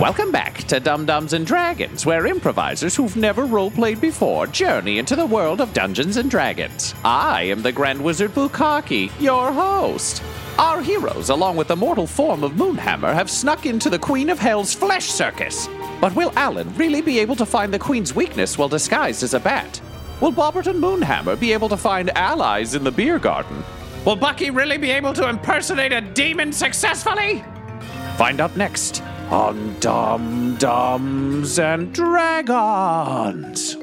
Welcome back to Dum-Dums and Dragons, where improvisers who've never role-played before journey into the world of Dungeons and Dragons. I am the Grand Wizard Bukaki, your host. Our heroes, along with the mortal form of Moonhammer, have snuck into the Queen of Hell's flesh circus. But will Alan really be able to find the Queen's weakness while disguised as a bat? Will Bobbert and Moonhammer be able to find allies in the beer garden? Will Bucky really be able to impersonate a demon successfully? Find out next on Dum Dums and Dragons.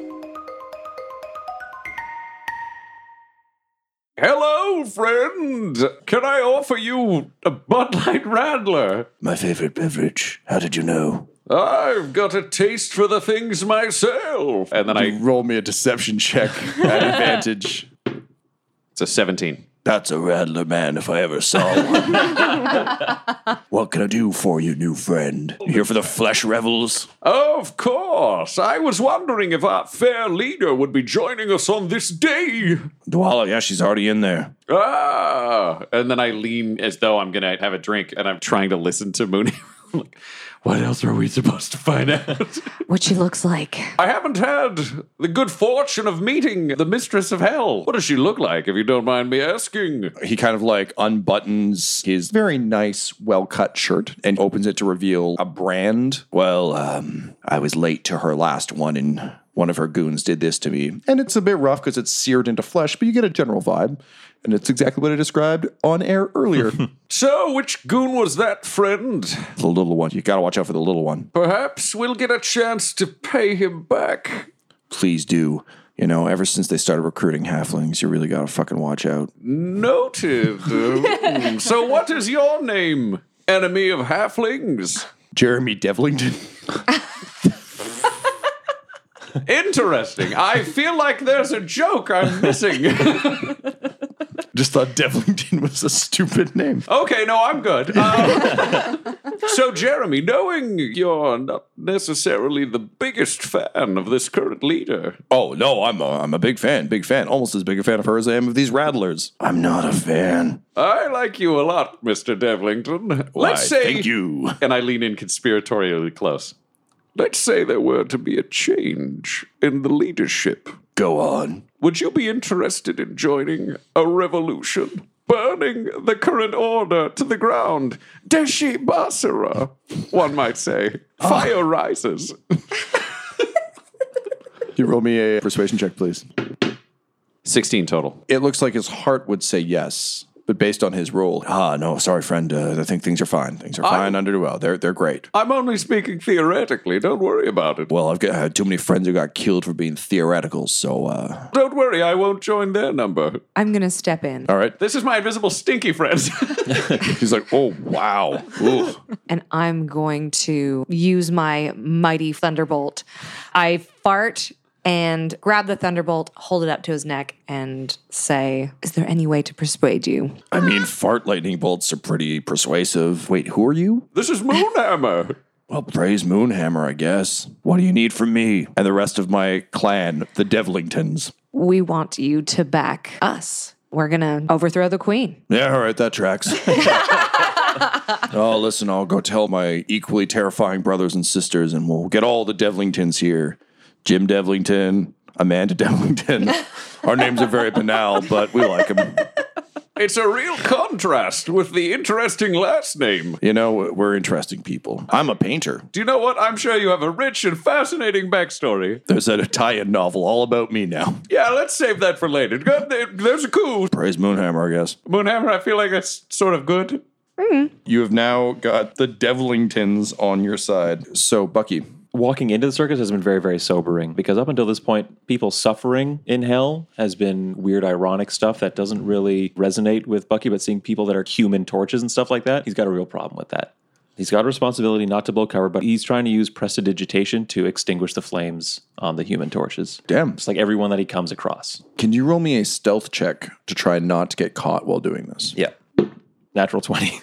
Hello, friend. Can I offer you a Bud Light Radler? My favorite beverage. How did you know? I've got a taste for the things myself. And then I roll me a deception check at advantage. It's a 17. That's a Radler man if I ever saw one. What can I do for you, new friend? You here for the flesh revels? Of course. I was wondering if our fair leader would be joining us on this day. Duella, yeah, she's already in there. Ah. And then I lean as though I'm going to have a drink, and I'm trying to listen to Mooney. Like, what else are we supposed to find out? What she looks like. I haven't had the good fortune of meeting the mistress of hell. What does she look like, if you don't mind me asking? He kind of like unbuttons his very nice, well-cut shirt and opens it to reveal a brand. Well, I was late to her last one, and one of her goons did this to me. And it's a bit rough because it's seared into flesh, but you get a general vibe. And it's exactly what I described on air earlier. So, which goon was that, friend? The little one. You gotta watch out for the little one. Perhaps we'll get a chance to pay him back. Please do. You know, ever since they started recruiting halflings, you really gotta fucking watch out. Noted. So what is your name, enemy of halflings? Jeremy Devlington. Interesting. I feel like there's a joke I'm missing. Just thought Devlington was a stupid name. Okay, no, I'm good. So, Jeremy, knowing you're not necessarily the biggest fan of this current leader. Oh, no, I'm a big fan. Almost as big a fan of her as I am of these rattlers. I'm not a fan. I like you a lot, Mr. Devlington. Let's say... Thank you. And I lean in conspiratorially close. Let's say there were to be a change in the leadership. Go on. Would you be interested in joining a revolution, burning the current order to the ground? Deshi Basara, one might say. Fire rises. You roll me a persuasion check, please. 16 total. It looks like his heart would say yes. But based on his role, no, sorry, friend, I think things are fine. Things are fine under Duel. They're great. I'm only speaking theoretically. Don't worry about it. Well, I had too many friends who got killed for being theoretical, so... Don't worry, I won't join their number. I'm going to step in. All right. This is my invisible stinky friend. He's like, oh, wow. Ooh. And I'm going to use my mighty thunderbolt. I fart... and grab the thunderbolt, hold it up to his neck, and say, is there any way to persuade you? I mean, fart lightning bolts are pretty persuasive. Wait, who are you? This is Moonhammer. Well, praise Moonhammer, I guess. What do you need from me and the rest of my clan, the Devlingtons? We want you to back us. We're going to overthrow the queen. Yeah, all right, that tracks. Oh, listen, I'll go tell my equally terrifying brothers and sisters, and we'll get all the Devlingtons here. Jim Devlington, Amanda Devlington. Our names are very banal, but we like them. It's a real contrast with the interesting last name. You know, we're interesting people. I'm a painter. Do you know what? I'm sure you have a rich and fascinating backstory. There's an Italian novel all about me now. Yeah, let's save that for later. There's a coup. Praise Moonhammer, I guess. Moonhammer, I feel like that's sort of good. Mm-hmm. You have now got the Devlingtons on your side. So, Bucky... walking into the circus has been very, very sobering because up until this point, people suffering in hell has been weird, ironic stuff that doesn't really resonate with Bucky, but seeing people that are human torches and stuff like that, he's got a real problem with that. He's got a responsibility not to blow cover, but he's trying to use prestidigitation to extinguish the flames on the human torches. Damn. It's like everyone that he comes across. Can you roll me a stealth check to try not to get caught while doing this? Yeah. Natural 20.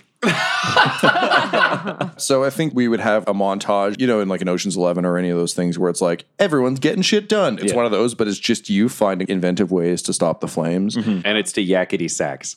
So I think we would have a montage, you know, in like an Ocean's 11 or any of those things where it's like, everyone's getting shit done. It's one of those, but it's just you finding inventive ways to stop the flames. Mm-hmm. And it's to yakety sax.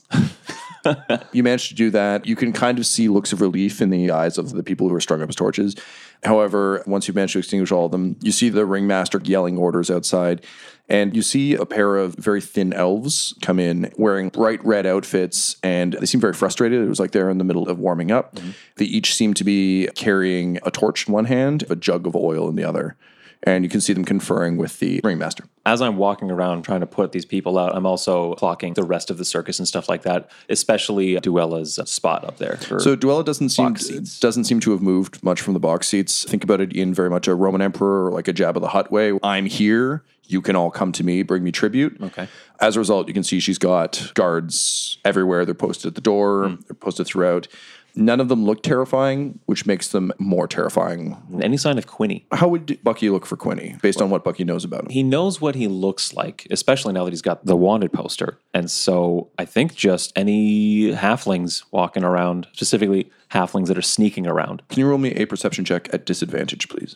You manage to do that. You can kind of see looks of relief in the eyes of the people who are strung up as torches. However, once you manage to extinguish all of them, you see the ringmaster yelling orders outside, and you see a pair of very thin elves come in wearing bright red outfits, and they seem very frustrated. It was like they're in the middle of warming up. Mm-hmm. They each seem to be carrying a torch in one hand, a jug of oil in the other. And you can see them conferring with the ringmaster. As I'm walking around trying to put these people out, I'm also clocking the rest of the circus and stuff like that, especially Duella's spot up there. So Duella doesn't seem to have moved much from the box seats. Think about it in very much a Roman emperor or like a Jabba the Hutt way. I'm here. You can all come to me, bring me tribute. Okay. As a result, you can see she's got guards everywhere. They're posted at the door. Mm. They're posted throughout. None of them look terrifying, which makes them more terrifying. Any sign of Quinny? How would Bucky look for Quinny, based on what Bucky knows about him? He knows what he looks like, especially now that he's got the wanted poster. And so I think just any halflings walking around, specifically halflings that are sneaking around. Can you roll me a perception check at disadvantage, please?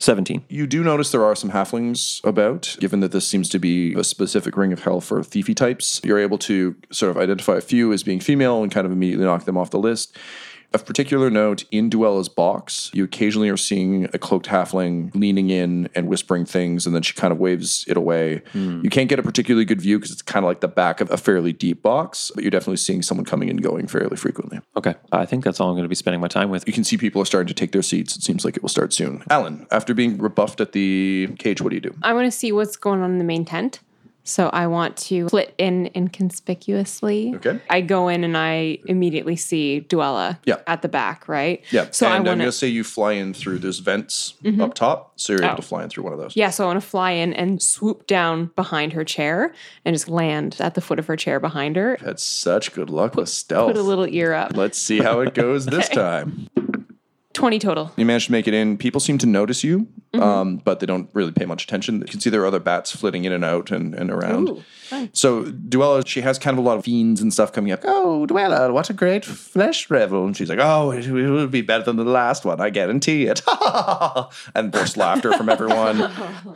17. You do notice there are some halflings about, given that this seems to be a specific ring of hell for thiefy types. You're able to sort of identify a few as being female and kind of immediately knock them off the list. Of particular note, in Duella's box, you occasionally are seeing a cloaked halfling leaning in and whispering things, and then she kind of waves it away. Mm. You can't get a particularly good view because it's kind of like the back of a fairly deep box, but you're definitely seeing someone coming and going fairly frequently. Okay, I think that's all I'm going to be spending my time with. You can see people are starting to take their seats. It seems like it will start soon. Alan, after being rebuffed at the cage, what do you do? I want to see what's going on in the main tent. So I want to flit in inconspicuously. Okay. I go in and I immediately see Duella at the back, right? Yeah. So I'm going to say you fly in through those vents up top. So you're able to fly in through one of those. Yeah. So I want to fly in and swoop down behind her chair and just land at the foot of her chair behind her. You've had such good luck with stealth. Put a little ear up. Let's see how it goes this time. 20 total. You managed to make it in. People seem to notice you, but they don't really pay much attention. You can see there are other bats flitting in and out and around. Ooh, nice. So Duella, she has kind of a lot of fiends and stuff coming up. Oh, Duella, what a great flesh revel. And she's like, oh, it will be better than the last one. I guarantee it. And burst laughter from everyone.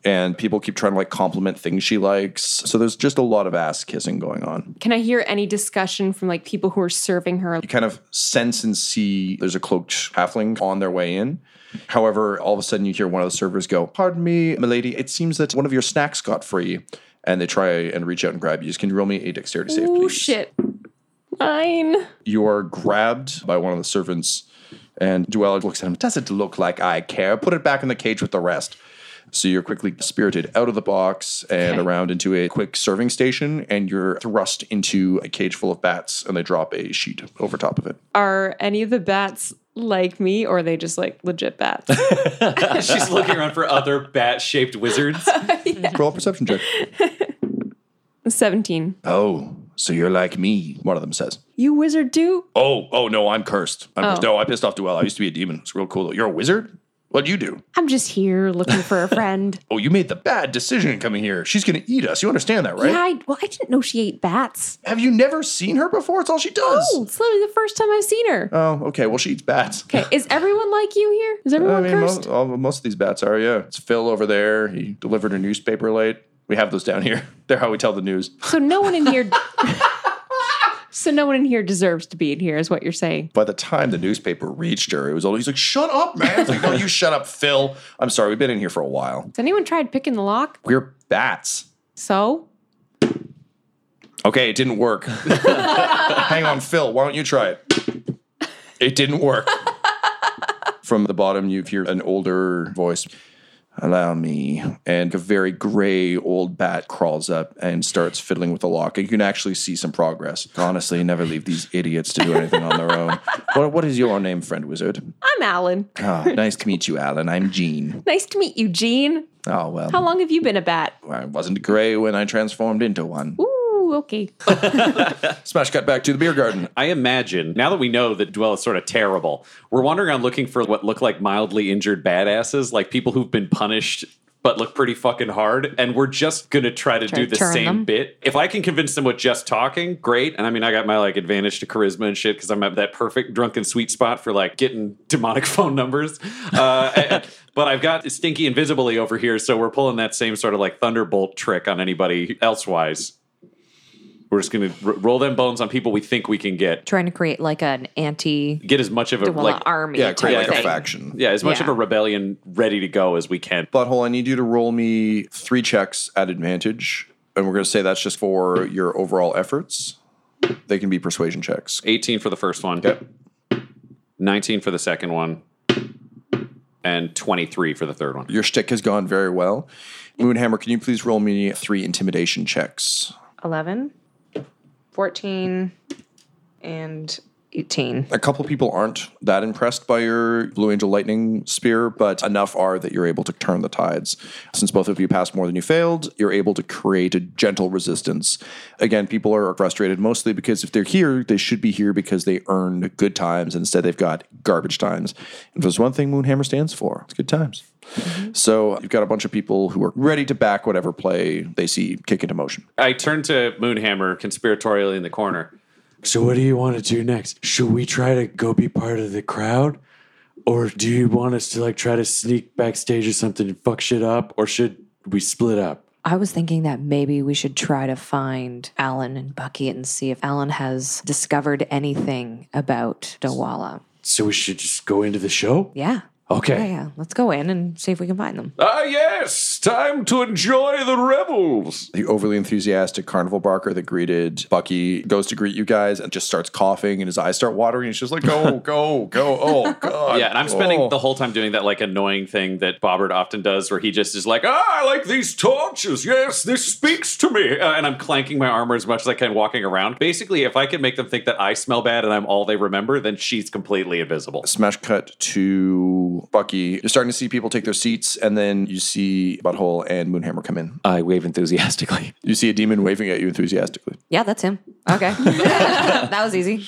And people keep trying to like compliment things she likes. So there's just a lot of ass kissing going on. Can I hear any discussion from like people who are serving her? You kind of sense and see there's a cloaked halfling on their way in. However, all of a sudden you hear one of the servers go, pardon me, milady, it seems that one of your snacks got free. And they try and reach out and grab you. Can you roll me a dexterity save, please? Oh, shit. 9. You are grabbed by one of the servants, and Duella looks at him. Does it look like I care? Put it back in the cage with the rest. So you're quickly spirited out of the box and around into a quick serving station, and you're thrust into a cage full of bats, and they drop a sheet over top of it. Are any of the bats like me, or are they just like legit bats? She's looking around for other bat-shaped wizards. Roll a perception check. 17. Oh, so you're like me, one of them says. You wizard too? Oh no, I'm cursed. I'm cursed. No, I pissed off Duella. I used to be a demon. It's real cool. You're a wizard? What do you do? I'm just here looking for a friend. Oh, you made the bad decision coming here. She's going to eat us. You understand that, right? Yeah, I didn't know she ate bats. Have you never seen her before? It's all she does. Oh, it's literally the first time I've seen her. Oh, okay. Well, she eats bats. Okay. Is everyone like you here? Is everyone cursed? Most of these bats are, yeah. It's Phil over there. He delivered a newspaper late. We have those down here. They're how we tell the news. So no one in here... So no one in here deserves to be in here is what you're saying. By the time the newspaper reached her, it was all, he's like, shut up, man. It's like, no, you shut up, Phil. I'm sorry. We've been in here for a while. Has anyone tried picking the lock? We're bats. So? Okay, it didn't work. Hang on, Phil. Why don't you try it? It didn't work. From the bottom, you hear an older voice. Allow me. And a very gray old bat crawls up and starts fiddling with the lock. You can actually see some progress. Honestly, never leave these idiots to do anything on their own. What is your name, friend wizard? I'm Alan. Oh, nice to meet you, Alan. I'm Jean. Nice to meet you, Jean. Oh, well. How long have you been a bat? I wasn't gray when I transformed into one. Ooh. Ooh, okay. Smash cut back to the beer garden. I imagine, now that we know that Duella is sort of terrible, we're wandering around looking for what look like mildly injured badasses, like people who've been punished but look pretty fucking hard, and we're just going to try to do the same bit. If I can convince them with just talking, great. And I mean, I got my like advantage to charisma and shit because I'm at that perfect drunken sweet spot for like getting demonic phone numbers. But I've got Stinky Invisibly over here, so we're pulling that same sort of like Thunderbolt trick on anybody elsewise. We're just going to roll them bones on people we think we can get. Trying to create like an anti... Get as much of a... like army. Yeah, create like a faction. Yeah, as much of a rebellion ready to go as we can. Butthole, I need you to roll me 3 checks at advantage. And we're going to say that's just for your overall efforts. They can be persuasion checks. 18 for the first one. Yep. 19 for the second one. And 23 for the third one. Your shtick has gone very well. Moonhammer, can you please roll me 3 intimidation checks? 11. 14 and 18. A couple people aren't that impressed by your Blue Angel Lightning Spear, but enough are that you're able to turn the tides. Since both of you passed more than you failed, you're able to create a gentle resistance. Again, people are frustrated mostly because if they're here, they should be here because they earned good times. Instead, they've got garbage times. And if there's one thing Moonhammer stands for, it's good times. Mm-hmm. So you've got a bunch of people who are ready to back whatever play they see kick into motion. I turn to Moonhammer conspiratorially in the corner. So what do you want to do next? Should we try to go be part of the crowd? Or do you want us to like try to sneak backstage or something and fuck shit up? Or should we split up? I was thinking that maybe we should try to find Alan and Bucky and see if Alan has discovered anything about Duella. So we should just go into the show? Yeah. Okay. Yeah. Let's go in and see if we can find them. Ah, yes. Time to enjoy the revels. The overly enthusiastic carnival barker that greeted Bucky goes to greet you guys and just starts coughing and his eyes start watering. He's just like, go, go, go. Oh, God. Yeah, and I'm spending the whole time doing that like annoying thing that Bobbert often does where he just is like, I like these torches. Yes, this speaks to me. And I'm clanking my armor as much as I can walking around. Basically, if I can make them think that I smell bad and I'm all they remember, then she's completely invisible. Smash cut to... Bucky, you're starting to see people take their seats, and then you see Butthole and Moonhammer come in. I wave enthusiastically. You see a demon waving at you enthusiastically. Yeah, that's him. Okay. That was easy.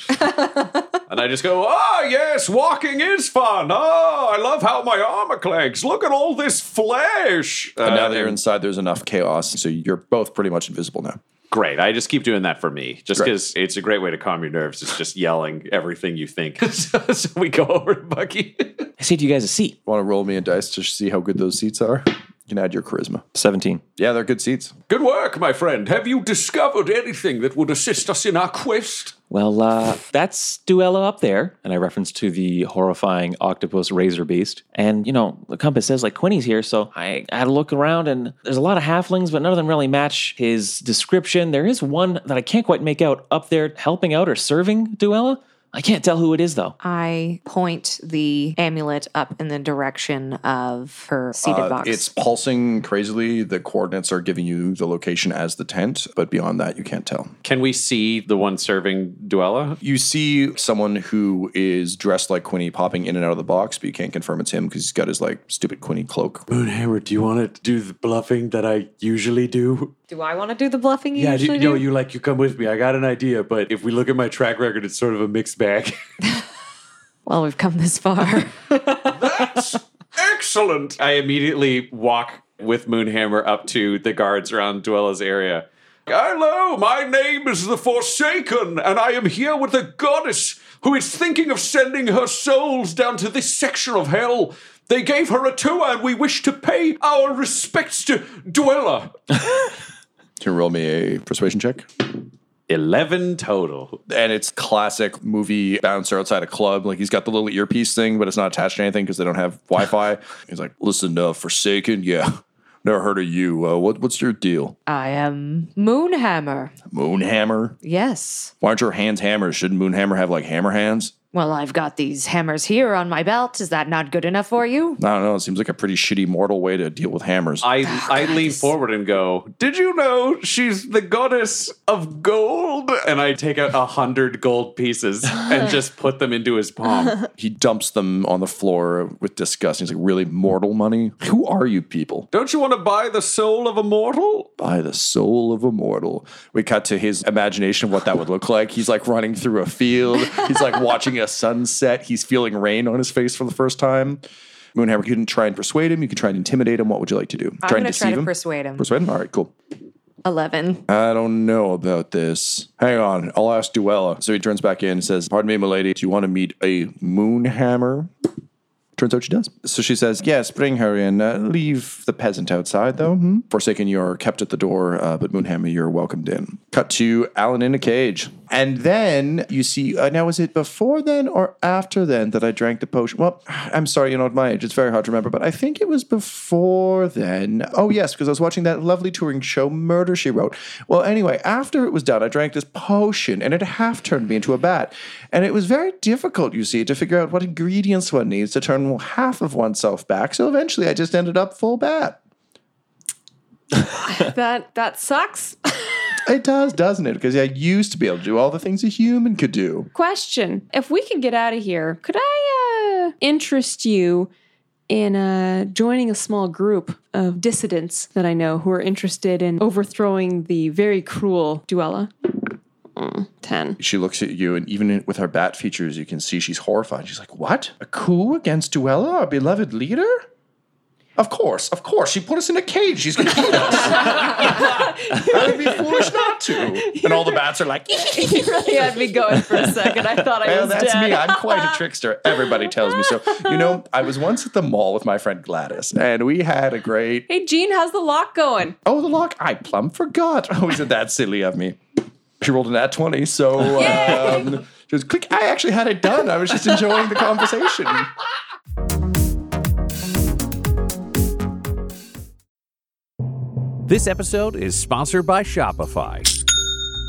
And I just go, yes, walking is fun. I love how my armor clanks. Look at all this flesh. And now that you're inside, there's enough chaos, so you're both pretty much invisible now. Great. I just keep doing that for me just because it's a great way to calm your nerves. It's just yelling everything you think. So we go over to Bucky. I saved you guys a seat. Want to roll me a dice to see how good those seats are? You can add your charisma. 17. Yeah, they're good seats. Good work, my friend. Have you discovered anything that would assist us in our quest? Well, that's Duella up there. And I reference to the horrifying octopus razor beast. And, the compass says, Quinny's here. So I had a look around, and there's a lot of halflings, but none of them really match his description. There is one that I can't quite make out up there helping out or serving Duella. I can't tell who it is, though. I point the amulet up in the direction of her seated box. It's pulsing crazily. The coordinates are giving you the location as the tent, but beyond that, you can't tell. Can we see the one serving Duella? You see someone who is dressed like Quinny popping in and out of the box, but you can't confirm it's him because he's got his, stupid Quinny cloak. Moonhammer, do you want to do the bluffing that I usually do? Do I want to do the bluffing usually do? Yeah, you come with me. I got an idea, but if we look at my track record, it's sort of a mixed bag. Well, we've come this far. That's excellent. I immediately walk with Moonhammer up to the guards around Duella's area. Hello, my name is the Forsaken, and I am here with the goddess who is thinking of sending her souls down to this section of hell. They gave her a tour, and we wish to pay our respects to Duella. Can you roll me a persuasion check? 11 total. And it's classic movie bouncer outside a club. He's got the little earpiece thing, but it's not attached to anything because they don't have Wi-Fi. He's like, listen, Forsaken, yeah, never heard of you. What's your deal? I am Moonhammer. Moonhammer? Yes. Why aren't your hands hammers? Shouldn't Moonhammer have, hammer hands? well, I've got these hammers here on my belt. Is that not good enough for you? I don't know. It seems like a pretty shitty mortal way to deal with hammers. I lean forward and go, did you know she's the goddess of gold? And I take out 100 gold pieces and just put them into his palm. He dumps them on the floor with disgust. He's like, really, mortal money? Who are you people? Don't you want to buy the soul of a mortal? Buy the soul of a mortal. We cut to his imagination of what that would look like. He's like running through a field. He's like watching a sunset. He's feeling rain on his face for the first time. Moonhammer, you can try and persuade him. You can try and intimidate him. What would you like to do? I'm going to try to persuade him. Persuade him? All right, cool. 11. I don't know about this. Hang on. I'll ask Duella. So he turns back in and says, pardon me, milady. Do you want to meet a Moonhammer? Turns out she does. So she says, yes, bring her in. Leave the peasant outside, though. Mm-hmm. Forsaken, you're kept at the door, but Moonhammer, you're welcomed in. Cut to Alan in a cage. And then you see, now is it before then or after then that I drank the potion? Well, I'm sorry, you know, at my age, it's very hard to remember, but I think it was before then. Oh, yes, because I was watching that lovely touring show, Murder, She Wrote. Well, anyway, after it was done, I drank this potion, and it half-turned me into a bat. And it was very difficult, you see, to figure out what ingredients one needs to turn half of oneself back, so eventually I just ended up full bat. That sucks. It does, doesn't it? Because I used to be able to do all the things a human could do. Question. If we can get out of here, could I interest you in joining a small group of dissidents that I know who are interested in overthrowing the very cruel Duella? 10. She looks at you, and even with her bat features, you can see she's horrified. She's like, what? A coup against Duella, our beloved leader? Of course. She put us in a cage. She's going to eat us. I would be foolish not to. And all the bats are like... You really had me going for a second. I thought I was dead. Well, that's me. I'm quite a trickster. Everybody tells me so. You know, I was once at the mall with my friend Gladys, and we had a great... Hey, Jean, how's the lock going? Oh, the lock? I plumb forgot. Oh, isn't that silly of me? She rolled an at 20, so she was click. I actually had it done. I was just enjoying the conversation. This episode is sponsored by Shopify.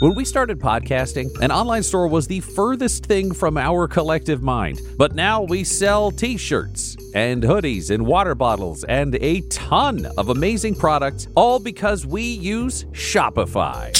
When we started podcasting, an online store was the furthest thing from our collective mind. But now we sell t-shirts and hoodies and water bottles and a ton of amazing products, all because we use Shopify.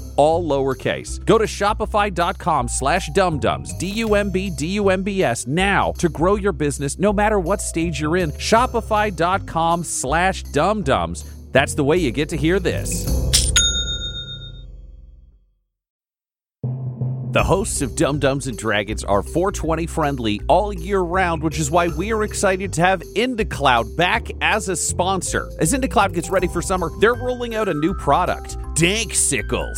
All lowercase. Go to shopify.com/dumdums, DUMBDUMBS now to grow your business no matter what stage you're in. Shopify.com/dumdums. That's the way you get to hear this. The hosts of Dumdums and Dragons are 420 friendly all year round, which is why we are excited to have Indicloud back as a sponsor. As Indicloud gets ready for summer, they're rolling out a new product, Danksickles.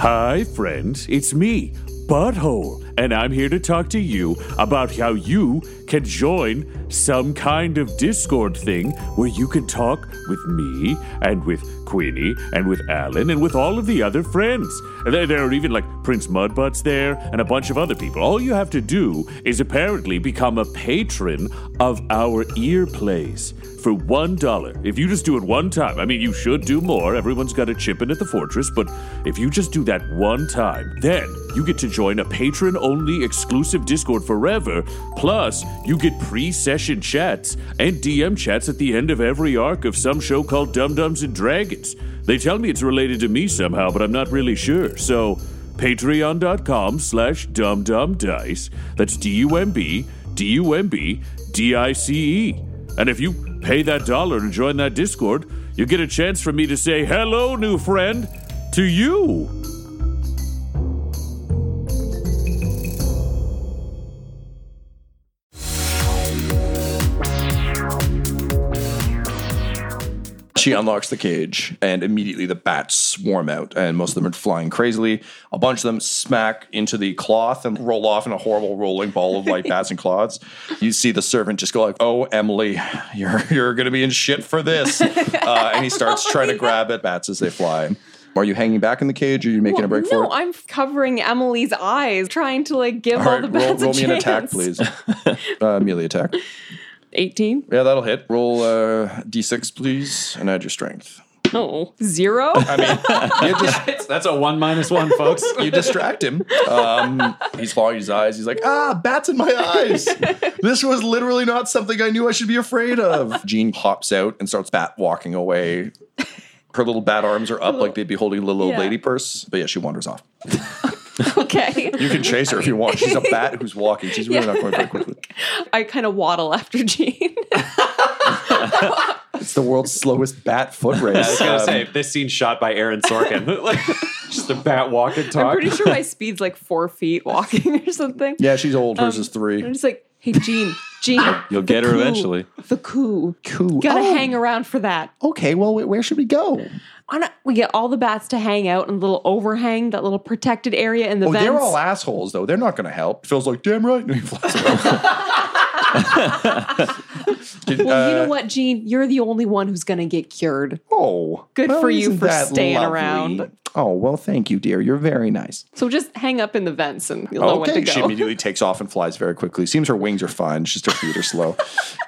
Hi, friends. It's me, Butthole, and I'm here to talk to you about how you can join some kind of Discord thing where you can talk with me and with Quinny and with Alan and with all of the other friends. There are even like Prince Mudbutts there and a bunch of other people. All you have to do is apparently become a patron of our ear plays. For $1. If you just do it one time, I mean, you should do more. Everyone's got a chip in at the fortress, but if you just do that one time, then you get to join a patron-only exclusive Discord forever. Plus, you get pre-session chats and DM chats at the end of every arc of some show called Dum Dums and Dragons. They tell me it's related to me somehow, but I'm not really sure. So, patreon.com/dumdumdice. That's DUMBDICE. And if you pay that dollar to join that Discord, you get a chance for me to say hello, new friend, to you. She unlocks the cage, and immediately the bats swarm out, and most of them are flying crazily. A bunch of them smack into the cloth and roll off in a horrible rolling ball of light bats and cloths. You see the servant just go like, "Oh, Emily, you're going to be in shit for this." And he starts trying to grab at bats as they fly. Are you hanging back in the cage, or are you making a break for it? No, I'm covering Emily's eyes, trying to like give all the bats roll a chance. Roll me an attack, please. Melee attack. 18? Yeah, that'll hit. Roll D6, please, and add your strength. Oh, 0? I mean, that's a 1 minus 1, folks. You distract him. He's following his eyes. He's like, bats in my eyes. This was literally not something I knew I should be afraid of. Jean hops out and starts bat walking away. Her little bat arms are up like they'd be holding a little old lady purse. But yeah, she wanders off. Okay. You can chase her if you want. She's a bat who's walking. She's really not going very quickly. I kind of waddle after Jean. It's the world's slowest bat foot race. I was going to say, this scene's shot by Aaron Sorkin. Like, just a bat walk and talk. I'm pretty sure my speed's like 4 feet walking or something. Yeah, she's old. Hers is 3. I'm just like, hey, Jean. You'll get her eventually. The coup. Gotta hang around for that. Okay, well, where should we go? We get all the bats to hang out in a little overhang, that little protected area in the vents. They're all assholes, though. They're not going to help. Phil's like, damn right. And he flies around. Well, you know what, Jean? You're the only one who's going to get cured. Oh. Good for you for staying around. Oh, well, thank you, dear. You're very nice. So just hang up in the vents and you'll know when to go. She immediately takes off and flies very quickly. Seems her wings are fine. It's just her feet are slow.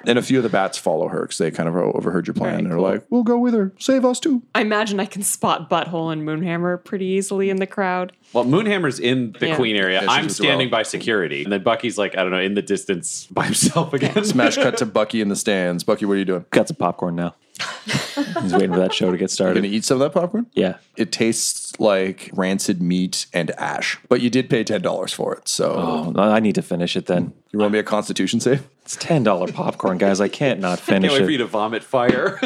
And a few of the bats follow her because they kind of overheard your plan. Right, and they're like, we'll go with her. Save us, too. I imagine I can spot Butthole and Moonhammer pretty easily in the crowd. Well, Moonhammer's in the queen area. Yeah, I'm standing by security. And then Bucky's like, I don't know, in the distance by himself again. Smash cut to Bucky in the stands. Bucky, what are you doing? Got some popcorn now. He's waiting for that show to get started. Gonna eat some of that popcorn? Yeah. It tastes like rancid meat and ash. But you did pay $10 for it, so... Oh, I need to finish it then. You want me a constitution save? It's $10 popcorn, guys. I can't not finish it. I can't wait for you to vomit fire.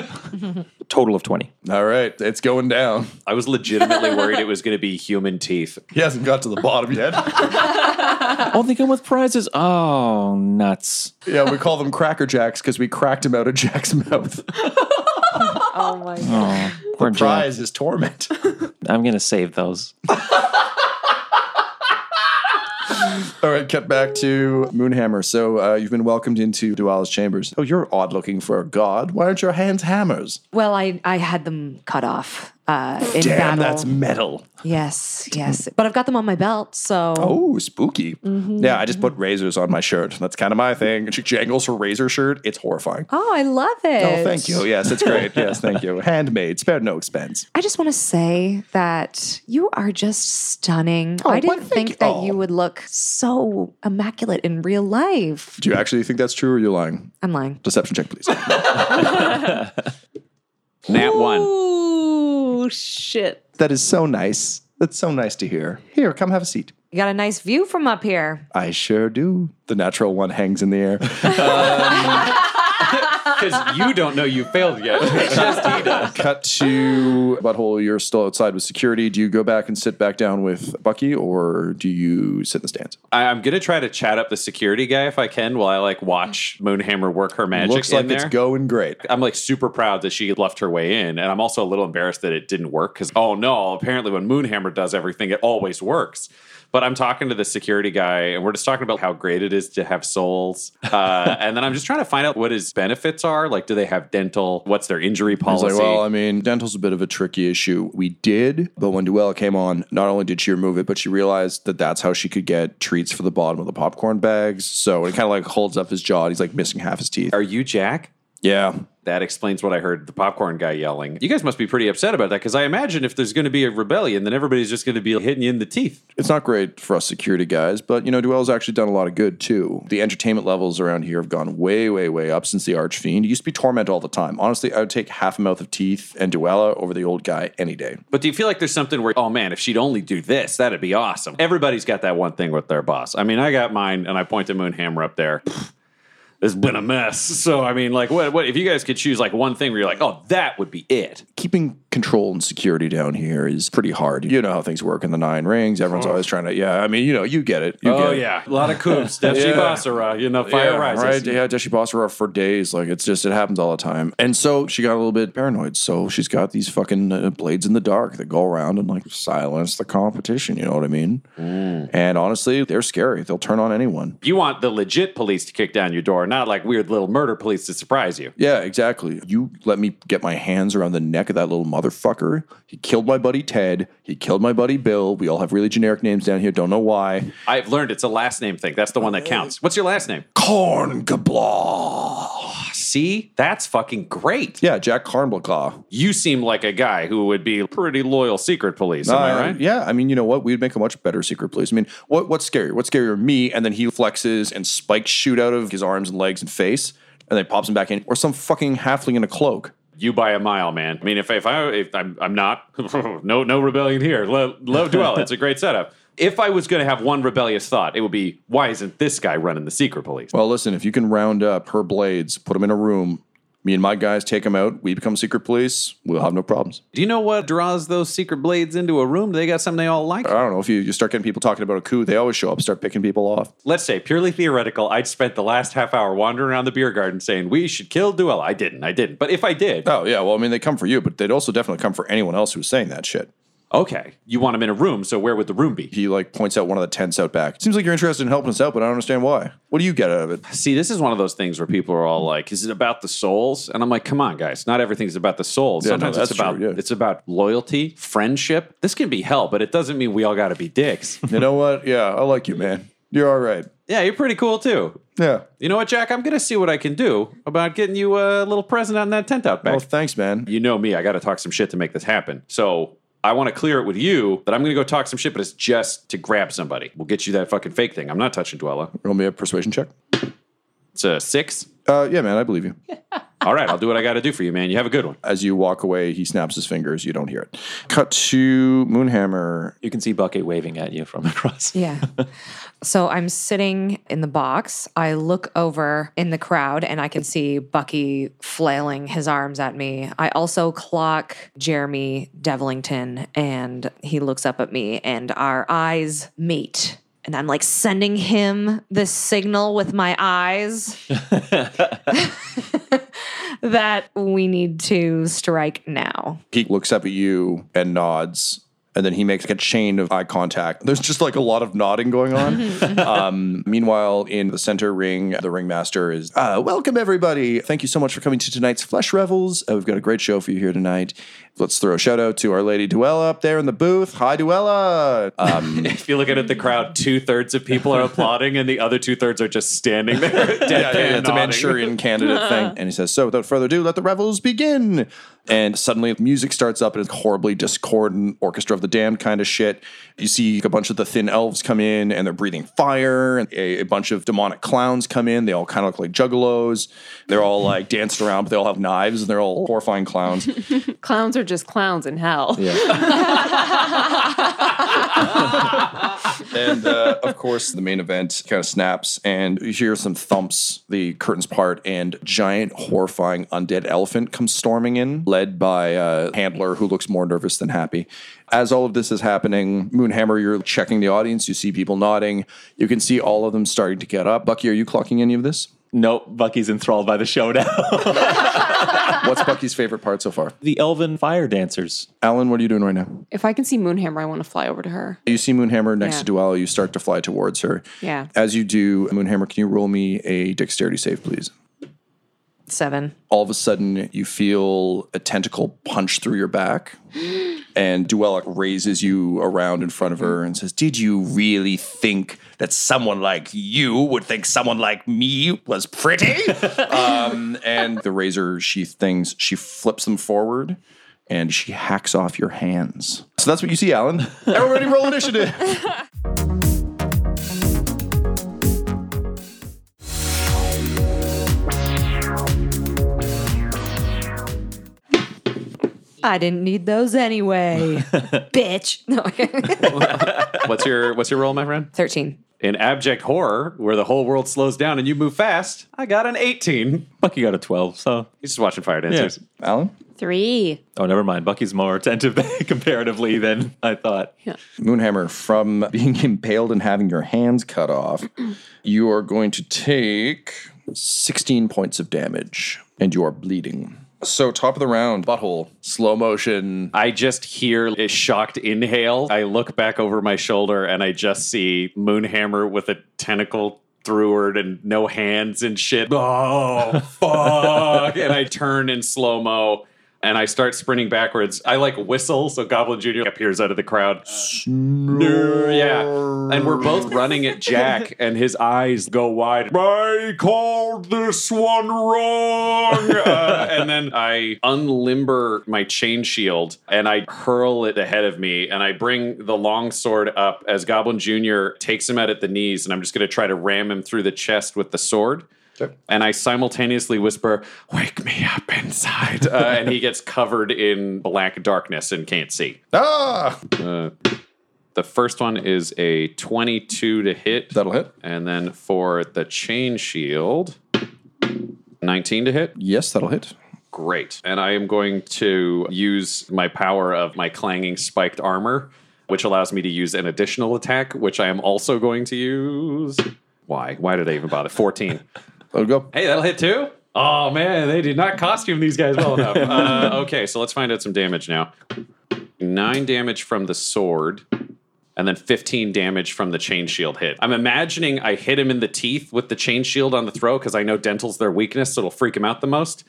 Total of 20. All right. It's going down. I was legitimately worried it was going to be human teeth. He hasn't got to the bottom yet. Oh, they come with prizes. Oh, nuts. Yeah, we call them Cracker Jacks because we cracked him out of Jack's mouth. Oh, my God. The prize is torment. I'm going to save those. All right, cut back to Moonhammer. So you've been welcomed into Duella's chambers. Oh, you're odd looking for a god. Why aren't your hands hammers? Well, I had them cut off. In damn, battle. That's metal. Yes, yes. But I've got them on my belt, so... Oh, spooky. Mm-hmm. Yeah, I just put razors on my shirt. That's kind of my thing. And she jangles her razor shirt. It's horrifying. Oh, I love it. Oh, thank you. Yes, it's great. Yes, thank you. Handmade. Spared no expense. I just want to say that you are just stunning. Oh, I didn't think that you would look so immaculate in real life. Do you actually think that's true, or are you lying? I'm lying. Deception check, please. Nat one. Oh, shit. That is so nice. That's so nice to hear. Here, come have a seat. You got a nice view from up here. I sure do. The natural one hangs in the air. Because you don't know you failed yet. Just he does. Cut to Butthole, you're still outside with security. Do you go back and sit back down with Bucky, or do you sit in the stands? I'm going to try to chat up the security guy if I can while I watch Moonhammer work her magic. Looks like it's going great. I'm super proud that she left her way in, and I'm also a little embarrassed that it didn't work because, oh no, apparently when Moonhammer does everything, it always works. But I'm talking to the security guy, and we're just talking about how great it is to have souls. And then I'm just trying to find out what his benefits are. Like, do they have dental? What's their injury policy? He's well, I mean, dental's a bit of a tricky issue. We did, but when Duella came on, not only did she remove it, but she realized that that's how she could get treats for the bottom of the popcorn bags. So it kind of holds up his jaw, and he's missing half his teeth. Are you Jack? Yeah. That explains what I heard the popcorn guy yelling. You guys must be pretty upset about that, because I imagine if there's going to be a rebellion, then everybody's just going to be hitting you in the teeth. It's not great for us security guys, but, Duella's actually done a lot of good, too. The entertainment levels around here have gone way, way, way up since the Archfiend. It used to be Torment all the time. Honestly, I would take half a mouth of teeth and Duella over the old guy any day. But do you feel like there's something where, oh, man, if she'd only do this, that'd be awesome? Everybody's got that one thing with their boss. I mean, I got mine, and I point to Moonhammer up there. It's been a mess. So, I mean, what if you guys could choose, one thing where you're oh, that would be it. Keeping control and security down here is pretty hard. You know how things work in the Nine Rings. Everyone's always trying to, you get it. A lot of coups. Deshi Basara, fire rises. Right? Yeah, Deshi Basara for days. It happens all the time. And so she got a little bit paranoid. So she's got these fucking blades in the dark that go around and, silence the competition. You know what I mean? Mm. And honestly, they're scary. They'll turn on anyone. You want the legit police to kick down your door, not weird little murder police to surprise you. Yeah, exactly. You let me get my hands around the neck of that little motherfucker. He killed my buddy Ted. He killed my buddy Bill. We all have really generic names down here. Don't know why. I've learned it's a last name thing. That's the one that counts. What's your last name? Kornkabla. See? That's fucking great. Yeah, Jack Kornkabla. You seem like a guy who would be pretty loyal secret police. Am I right? Yeah. I mean, you know what? We'd make a much better secret police. I mean, what's scarier? What's scarier? Me, and then he flexes and spikes shoot out of his arms and legs and face, and then pops him back in, or some fucking halfling in a cloak. You by a mile, man. I mean, if I'm not, no rebellion here. Love Duella. It's a great setup. If I was going to have one rebellious thought, it would be, why isn't this guy running the secret police? Well, listen, if you can round up her blades, put them in a room, me and my guys take them out, we become secret police, we'll have no problems. Do you know what draws those secret blades into a room? They got something they all like? I don't know. If you start getting people talking about a coup, they always show up, start picking people off. Let's say, purely theoretical, I'd spent the last half hour wandering around the beer garden saying, we should kill Duella. I didn't. But if I did... Oh, yeah. Well, I mean, they come for you, but they'd also definitely come for anyone else who's saying that shit. Okay, you want him in a room, so where would the room be? He points out one of the tents out back. Seems like you're interested in helping us out, but I don't understand why. What do you get out of it? See, this is one of those things where people are all like, is it about the souls? And I'm like, come on, guys. Not everything's about the souls. Yeah, sometimes it's about loyalty, friendship. This can be hell, but it doesn't mean we all got to be dicks. You know what? Yeah, I like you, man. You're all right. Yeah, you're pretty cool, too. Yeah. You know what, Jack? I'm going to see what I can do about getting you a little present on that tent out back. Oh, thanks, man. You know me. I got to talk some shit to make this happen. So... I want to clear it with you that I'm going to go talk some shit, but it's just to grab somebody. We'll get you that fucking fake thing. I'm not touching Duella. Roll me a persuasion check. It's a 6. Yeah, man, I believe you. All right, I'll do what I got to do for you, man. You have a good one. As you walk away, he snaps his fingers. You don't hear it. Cut to Moonhammer. You can see Bucky waving at you from across. Yeah. So I'm sitting in the box. I look over in the crowd, and I can see Bucky flailing his arms at me. I also clock Jeremy Devlington, and he looks up at me, and our eyes meet. And I'm sending him this signal with my eyes that we need to strike now. He looks up at you and nods. and then he makes a chain of eye contact. There's just like a lot of nodding going on. Meanwhile, in the center ring, the ringmaster is, welcome everybody. Thank you so much for coming to tonight's Flesh Revels. We've got a great show for you here tonight. Let's throw a shout out to our lady Duella up there in the booth. Hi, Duella. If you look at the crowd, 2/3 of people are applauding and the other 2/3 are just standing there. It's a Manchurian Candidate thing. And he says, so without further ado, let the revels begin. And suddenly music starts up and it's horribly discordant, Orchestra of the Damned kind of shit. You see a bunch of the thin elves come in and they're breathing fire, and a bunch of demonic clowns come in. They all kind of look like juggalos. They're all like dancing around, but they all have knives and they're all horrifying clowns. Clowns are just clowns in hell. Yeah. And of course, the main event kind of snaps and you hear some thumps, the curtains part, and giant, horrifying undead elephant comes storming in, led by a handler who looks more nervous than happy. As all of this is happening, Moonhammer, you're checking the audience. You see people nodding. You can see all of them starting to get up. Bucky, are you clocking any of this? Nope, Bucky's enthralled by the show now. What's Bucky's favorite part so far? The elven fire dancers. Alan, what are you doing right now? If I can see Moonhammer, I want to fly over to her. You see Moonhammer next to Duella. You start to fly towards her. Yeah. As you do, Moonhammer, can you roll me a dexterity save, please? 7. All of a sudden, you feel a tentacle punch through your back, and Duella raises you around in front of her and says, did you really think that someone like you would think someone like me was pretty? And the razor sheath things, she flips them forward, and she hacks off your hands. So that's what you see, Alan. Everybody roll initiative. I didn't need those anyway, bitch. No. What's your roll, my friend? 13. In abject horror, where the whole world slows down and you move fast, I got an 18. Bucky got a 12, so he's just watching fire dancers. Yeah. Alan? 3. Oh, never mind. Bucky's more attentive comparatively than I thought. Yeah. Moonhammer, from being impaled and having your hands cut off, you are going to take 16 points of damage, and you are bleeding. So top of the round, Butthole, slow motion. I just hear a shocked inhale. I look back over my shoulder and I just see Moonhammer with a tentacle through her and no hands and shit. Oh, fuck. And I turn in slow-mo and I start sprinting backwards. I like whistle, so Goblin Jr. appears out of the crowd. Snurr. Yeah. And we're both running at Jack and his eyes go wide. I called this one wrong. And then I unlimber my chain shield and I hurl it ahead of me. And I bring the long sword up as Goblin Jr. takes him out at the knees. And I'm just going to try to ram him through the chest with the sword. Sure. And I simultaneously whisper, wake me up inside. And he gets covered in black darkness and can't see. Ah! The first one is a 22 to hit. That'll hit. And then for the chain shield, 19 to hit. Yes, that'll hit. Great. And I am going to use my power of my clanging spiked armor, which allows me to use an additional attack, which I am also going to use. Why? Why did I even bother? 14. Let go. Hey, that'll hit too? Oh, man, they did not costume these guys well enough. Okay, so let's find out some damage now. 9 damage from the sword, and then 15 damage from the chain shield hit. I'm imagining I hit him in the teeth with the chain shield on the throat because I know dental's their weakness, so it'll freak him out the most.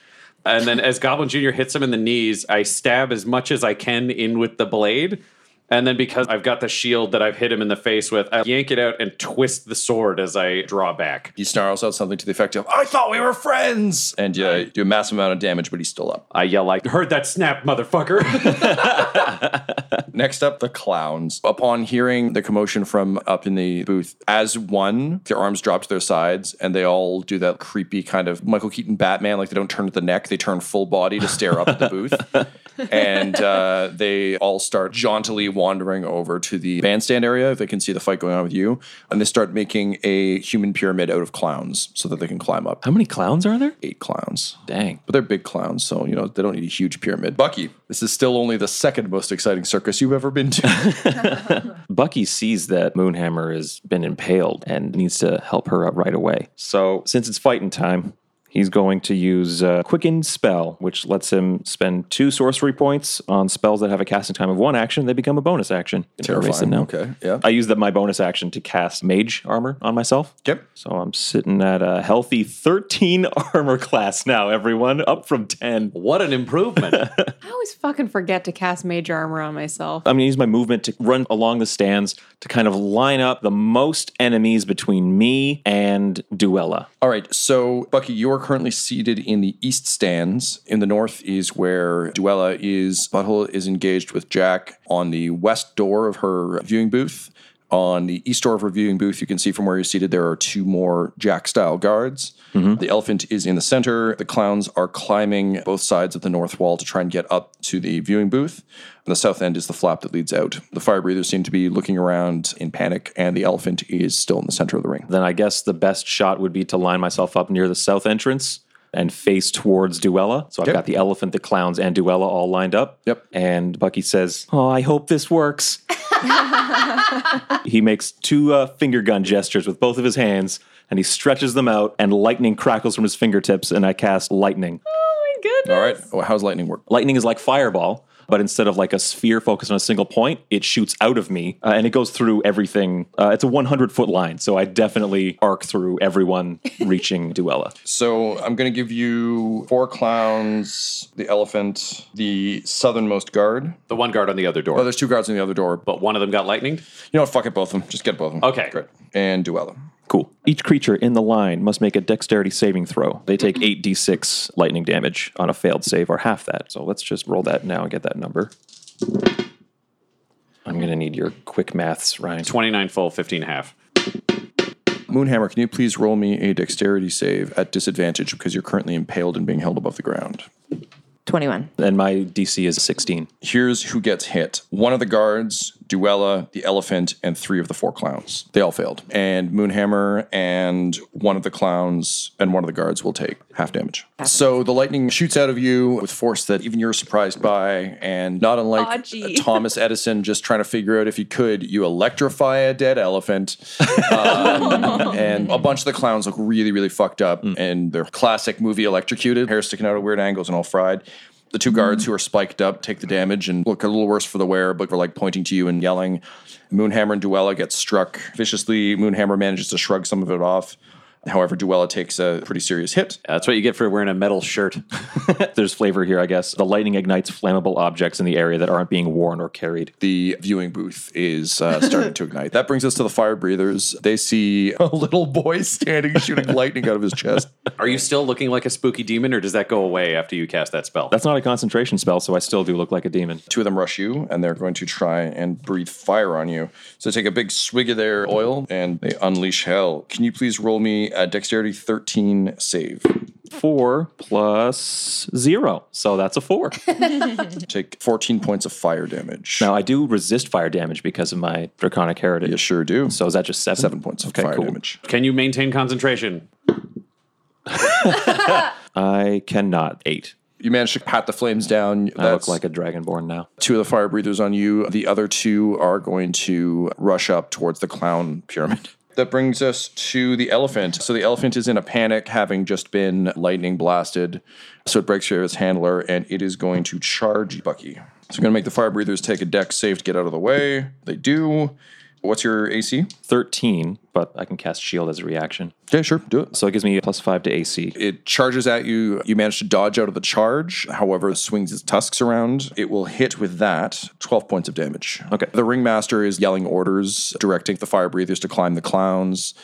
And then as Goblin Jr. hits him in the knees, I stab as much as I can in with the blade. And then because I've got the shield that I've hit him in the face with, I yank it out and twist the sword as I draw back. He snarls out something to the effect of, I thought we were friends! And you do a massive amount of damage, but he's still up. I yell, I heard that snap, motherfucker! Next up, the clowns. Upon hearing the commotion from up in the booth, as one, their arms drop to their sides, and they all do that creepy kind of Michael Keaton Batman, like they don't turn at the neck, they turn full body to stare up at the booth. And they all start jauntily wandering over to the bandstand area if they can see the fight going on with you. And they start making a human pyramid out of clowns so that they can climb up. How many clowns are there? 8 clowns. Dang. But they're big clowns, so, you know, they don't need a huge pyramid. Bucky, this is still only the second most exciting circus you've ever been to. Bucky sees that Moonhammer has been impaled and needs to help her up right away. So since it's fighting time, He's going to use Quicken Spell, which lets him spend 2 sorcery points on spells that have a casting time of 1 action. They become a bonus action. Terrifying. Okay, yeah. I used my bonus action to cast Mage Armor on myself. Yep. So I'm sitting at a healthy 13 armor class now, everyone, up from 10. What an improvement. I always fucking forget to cast Mage Armor on myself. I'm going to use my movement to run along the stands to kind of line up the most enemies between me and Duella. All right, so Bucky, you're currently seated in the east stands. In the north is where Duella is. Butthole is engaged with Jack on the west door of her viewing booth. On the east door of her viewing booth, you can see from where you're seated, there are 2 more Jack-style guards. Mm-hmm. The elephant is in the center. The clowns are climbing both sides of the north wall to try and get up to the viewing booth. The south end is the flap that leads out. The fire breathers seem to be looking around in panic, and the elephant is still in the center of the ring. Then I guess the best shot would be to line myself up near the south entrance and face towards Duella. So I've got the elephant, the clowns, and Duella all lined up. Yep. And Bucky says, "Oh, I hope this works." He makes 2 finger gun gestures with both of his hands, and he stretches them out, and lightning crackles from his fingertips, and I cast lightning. Oh, my goodness. All right. Well, how does lightning work? Lightning is like fireball, but instead of like a sphere focused on a single point, it shoots out of me, and it goes through everything. It's a 100-foot line, so I definitely arc through everyone reaching Duella. So I'm going to give you 4 clowns, the elephant, the southernmost guard. The one guard on the other door. Oh, there's 2 guards on the other door. But one of them got lightninged? You know what, fuck it, both of them. Just get both of them. Okay. Great. And Duella. Cool. Each creature in the line must make a dexterity saving throw. They take 8d6 lightning damage on a failed save, or half that. So let's just roll that now and get that number. I'm going to need your quick maths, Ryan. 29 full, 15 half. Moonhammer, can you please roll me a dexterity save at disadvantage because you're currently impaled and being held above the ground? 21. And my DC is 16. Here's who gets hit. One of the guards, Duella, the elephant, and 3 of the 4 clowns. They all failed. And Moonhammer and one of the clowns and one of the guards will take half damage. So the lightning shoots out of you with force that even you're surprised by, and not unlike Thomas Edison just trying to figure out if he could, you electrify a dead elephant. And a bunch of the clowns look really, really fucked up, and they're classic movie electrocuted, hair sticking out at weird angles and all fried. The 2 guards who are spiked up take the damage and look a little worse for the wear, but they're like pointing to you and yelling. Moonhammer and Duella get struck viciously. Moonhammer manages to shrug some of it off. However, Duella takes a pretty serious hit. That's what you get for wearing a metal shirt. There's flavor here, I guess. The lightning ignites flammable objects in the area that aren't being worn or carried. The viewing booth is starting to ignite. That brings us to the fire breathers. They see a little boy standing shooting lightning out of his chest. Are you still looking like a spooky demon, or does that go away after you cast that spell? That's not a concentration spell, so I still do look like a demon. 2 of them rush you, and they're going to try and breathe fire on you. So take a big swig of their oil, and they unleash hell. Can you please roll me dexterity 13 save? 4 + 0. So that's a 4. Take 14 points of fire damage. Now, I do resist fire damage because of my draconic heritage. You sure do. So is that just 7? 7 points of fire damage. Can you maintain concentration? I cannot. 8. You managed to pat the flames down. I look like a dragonborn now. 2 of the fire breathers on you. The other 2 are going to rush up towards the clown pyramid. That brings us to the elephant. So the elephant is in a panic, having just been lightning blasted. So it breaks free of its handler, and it is going to charge Bucky. So I'm going to make the fire breathers take a dex save to get out of the way. They do. What's your AC? 13, but I can cast shield as a reaction. Yeah, sure, do it. So it gives me a +5 to AC. It charges at you. You manage to dodge out of the charge. However, it swings its tusks around. It will hit with that 12 points of damage. Okay. The ringmaster is yelling orders, directing the fire breathers to climb the clowns.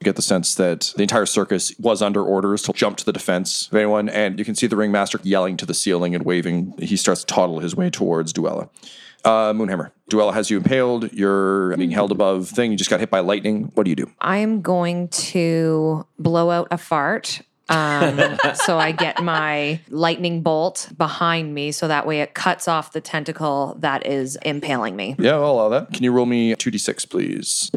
You get the sense that the entire circus was under orders to jump to the defense of anyone. And you can see the ringmaster yelling to the ceiling and waving. He starts to toddle his way towards Duella. Moonhammer, Duella has you impaled. You're being held above thing. You just got hit by lightning. What do you do? I'm going to blow out a fart. So I get my lightning bolt behind me, so that way it cuts off the tentacle that is impaling me. Yeah, I'll allow that. Can you roll me 2d6, please?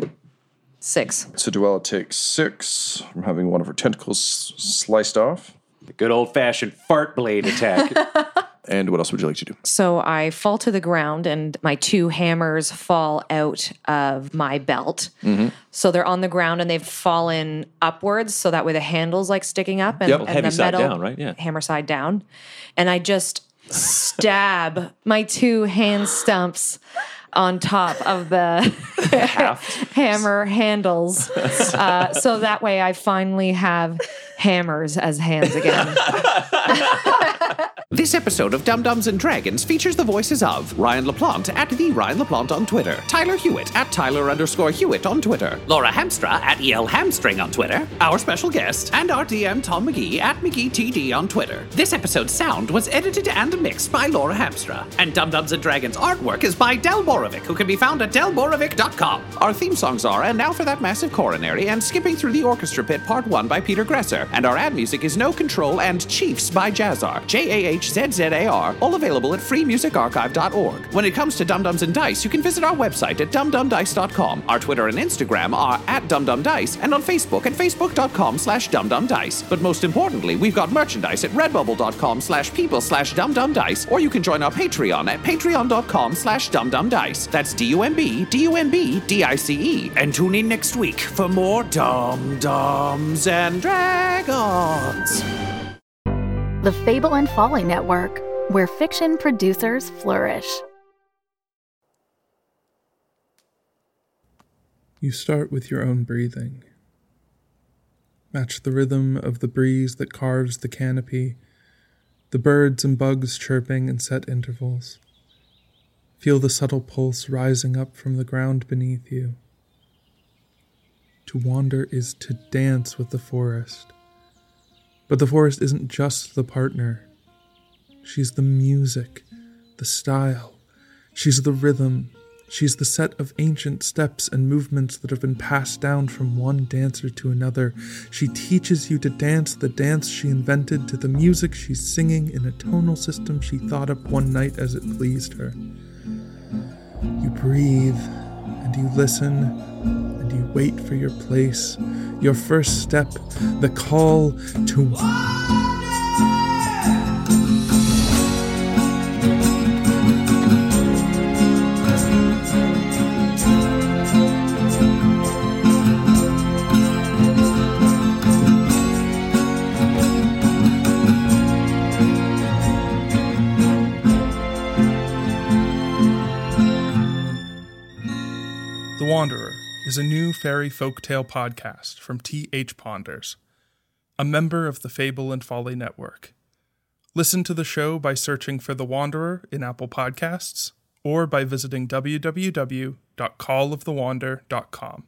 6. So Duella takes 6 from having one of her tentacles sliced off. The good old-fashioned fart blade attack. And what else would you like to do? So I fall to the ground and my two hammers fall out of my belt. Mm-hmm. So they're on the ground and they've fallen upwards. So that way the handle's like sticking up and, and heavy the side metal down, right? Yeah. Hammer side down. And I just stab my two hand stumps on top of the hammer handles. So that way I finally have hammers as hands again. This episode of Dum-Dums and Dragons features the voices of Ryan LaPlante at the Ryan LaPlante on Twitter, Tyler Hewitt at Tyler_Hewitt on Twitter, Laura Hamstra at ELHamstring on Twitter, our special guest, and our DM Tom McGee at McGeeTD on Twitter. This episode's sound was edited and mixed by Laura Hamstra, and Dum-Dums and Dragons artwork is by Del Borovic, who can be found at delborovic.com. Our theme songs are And Now for That Massive Coronary and Skipping Through the Orchestra Pit Part 1 by Peter Gresser, and our ad music is No Control and Chiefs by Jazzar, JAHZZAR, all available at freemusicarchive.org. When it comes to Dum-Dums and Dice, you can visit our website at dumdumdice.com. Our Twitter and Instagram are at dumdumdice, and on Facebook at facebook.com/dumdumdice. But most importantly, we've got merchandise at redbubble.com/people/dumdumdice, or you can join our Patreon at patreon.com/dumdumdice. That's DUMB DICE. And tune in next week for more Dum-Dums and Dragons. The Fable and Folly Network, where fiction producers flourish. You start with your own breathing. Match the rhythm of the breeze that carves the canopy, the birds and bugs chirping in set intervals. Feel the subtle pulse rising up from the ground beneath you. To wander is to dance with the forest. But the forest isn't just the partner. She's the music, the style. She's the rhythm. She's the set of ancient steps and movements that have been passed down from one dancer to another. She teaches you to dance the dance she invented to the music she's singing in a tonal system she thought up one night as it pleased her. You breathe, and you listen, and you wait for your place. Your first step, the call to... The Wanderer is a new fairy folktale podcast from T.H. Ponders, a member of the Fable and Folly Network. Listen to the show by searching for The Wanderer in Apple Podcasts or by visiting www.callofthewander.com.